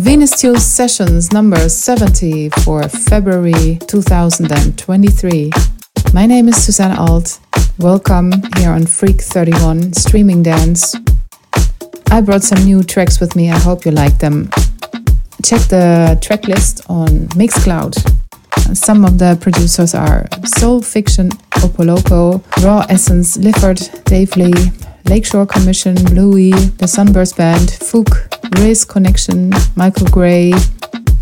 Venus Teal Sessions number 70 for February 2023. My name is Suzanne Alt. Welcome here on Freak 31 Streaming Dance. I brought some new tracks with me. I hope you like them. Check the track list on Mixcloud. Some of the producers are Soul Fiction, Opoloco, Raw Essence, Lifford, Dave Lee, Lakeshore Commission, Bluey, The Sunburst Band, Fook, Race Connection, Michael Gray,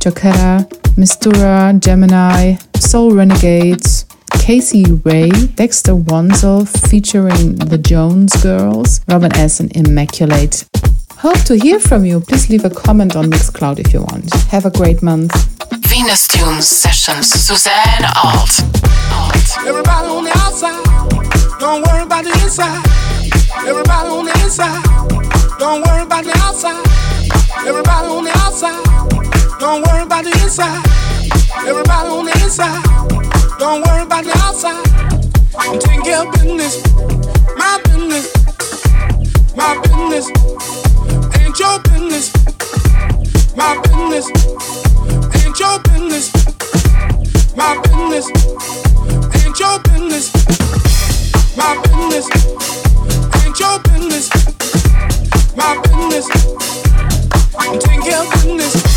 Jokera, Mistura, Gemini, Soul Renegades, Casey Ray, Dexter Wansel featuring the Jones Girls, Robin S and Immaculate. Hope to hear from you. Please leave a comment on Mixcloud if you want. Have a great month. Venus Teal Sessions, Suzanne Alt. Everybody on the outside, don't worry about the inside. Everybody on the inside, don't worry about the outside. Everybody on the outside, don't worry about the inside. Everybody on the inside, don't worry about the outside. I'm taking care of business, my business, my business. Ain't your business, my business. Ain't your business, my business. Ain't your business, my business. Ain't your business, my business. I'm taking care of business.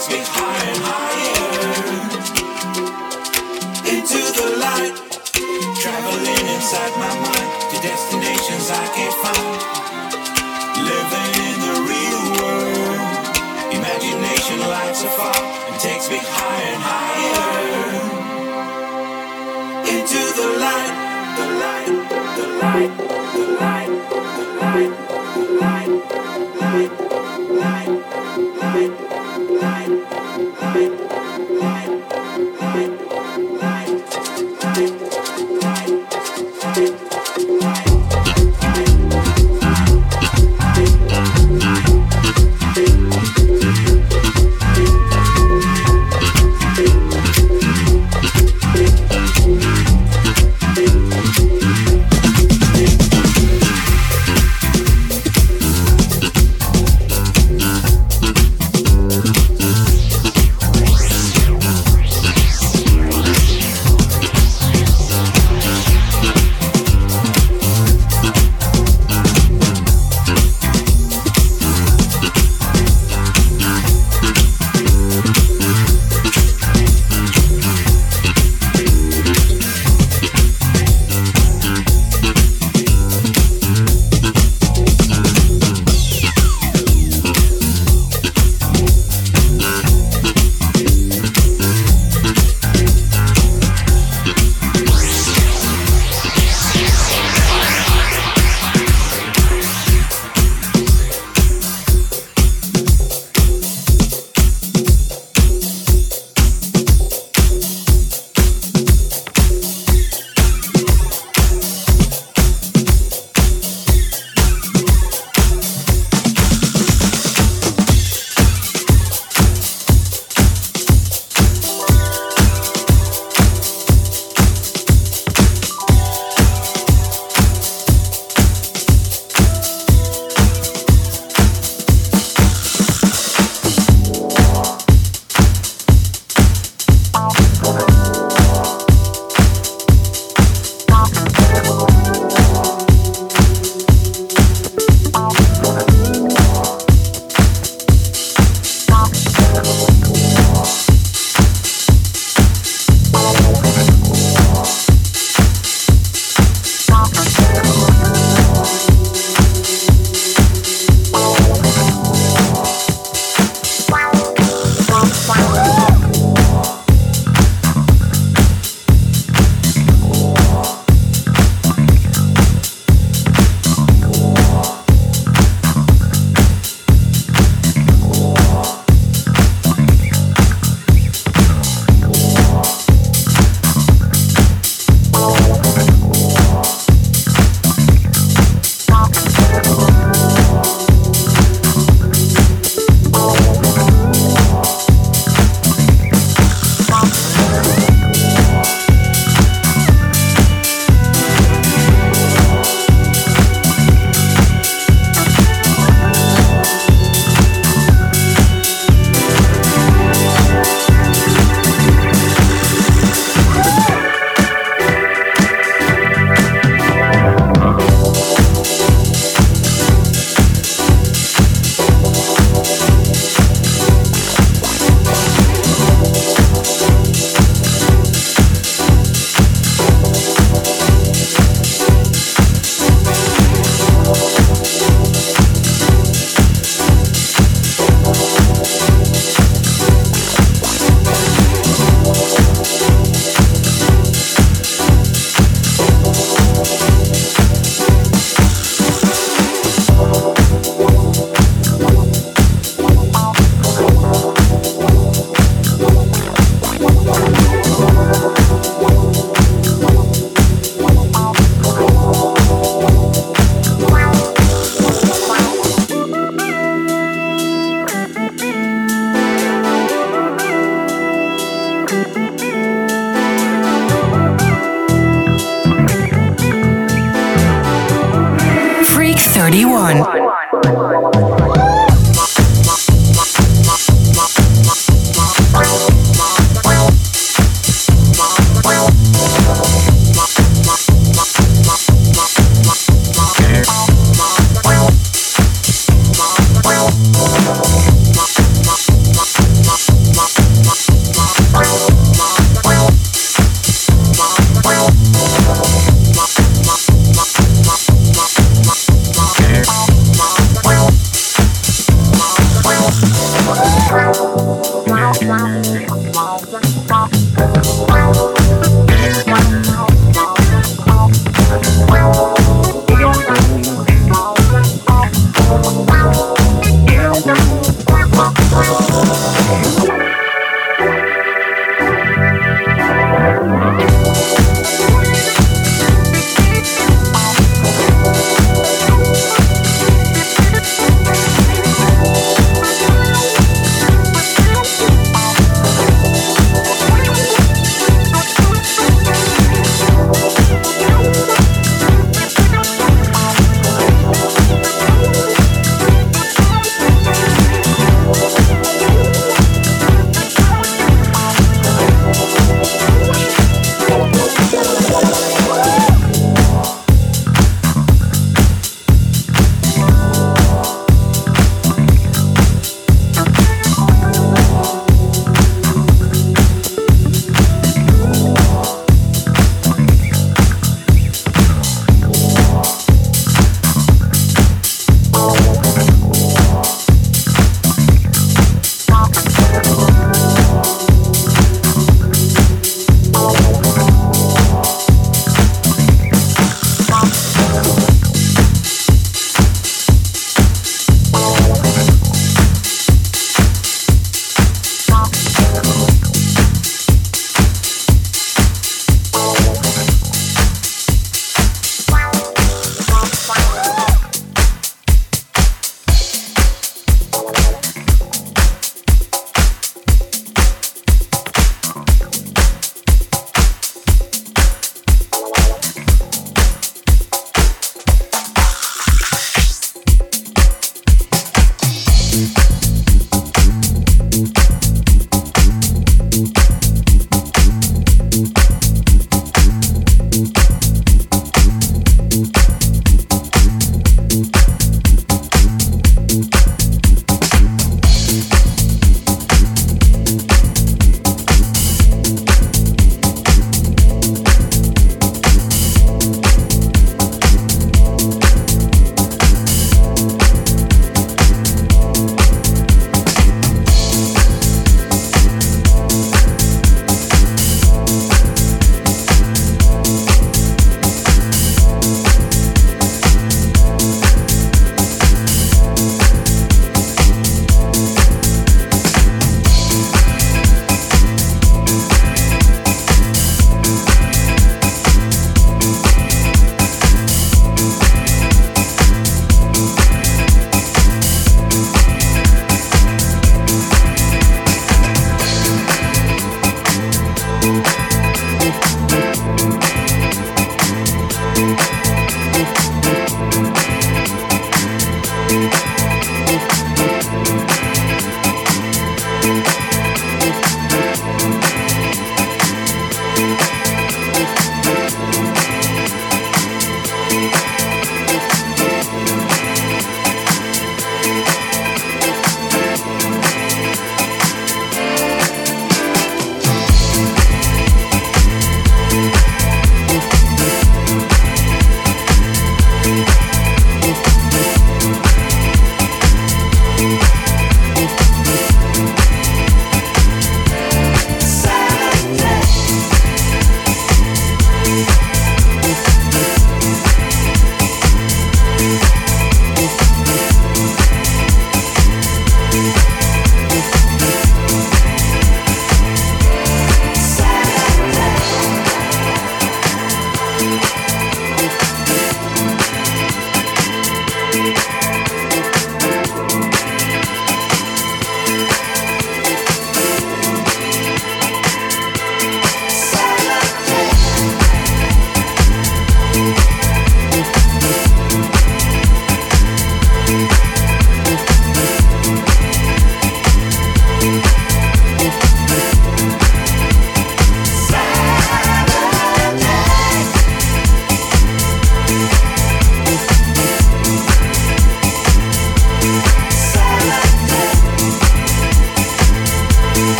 takes me higher and higher into the light, traveling inside my mind to destinations I can't find, living in the real world, imagination lights a fire and takes me higher and higher into the light, the light, the light, the light, the light, the light, light, light, light, light, light, light, light, light, light, light, light, light.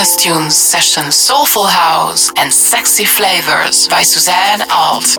Venus Teal Sessions Soulful House and Sexy Flavors by Suzanne Alt.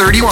31.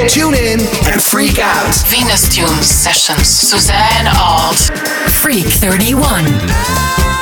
it, tune in, and freak out. Venus Teal Sessions, Suzanne Alt, Freak 31.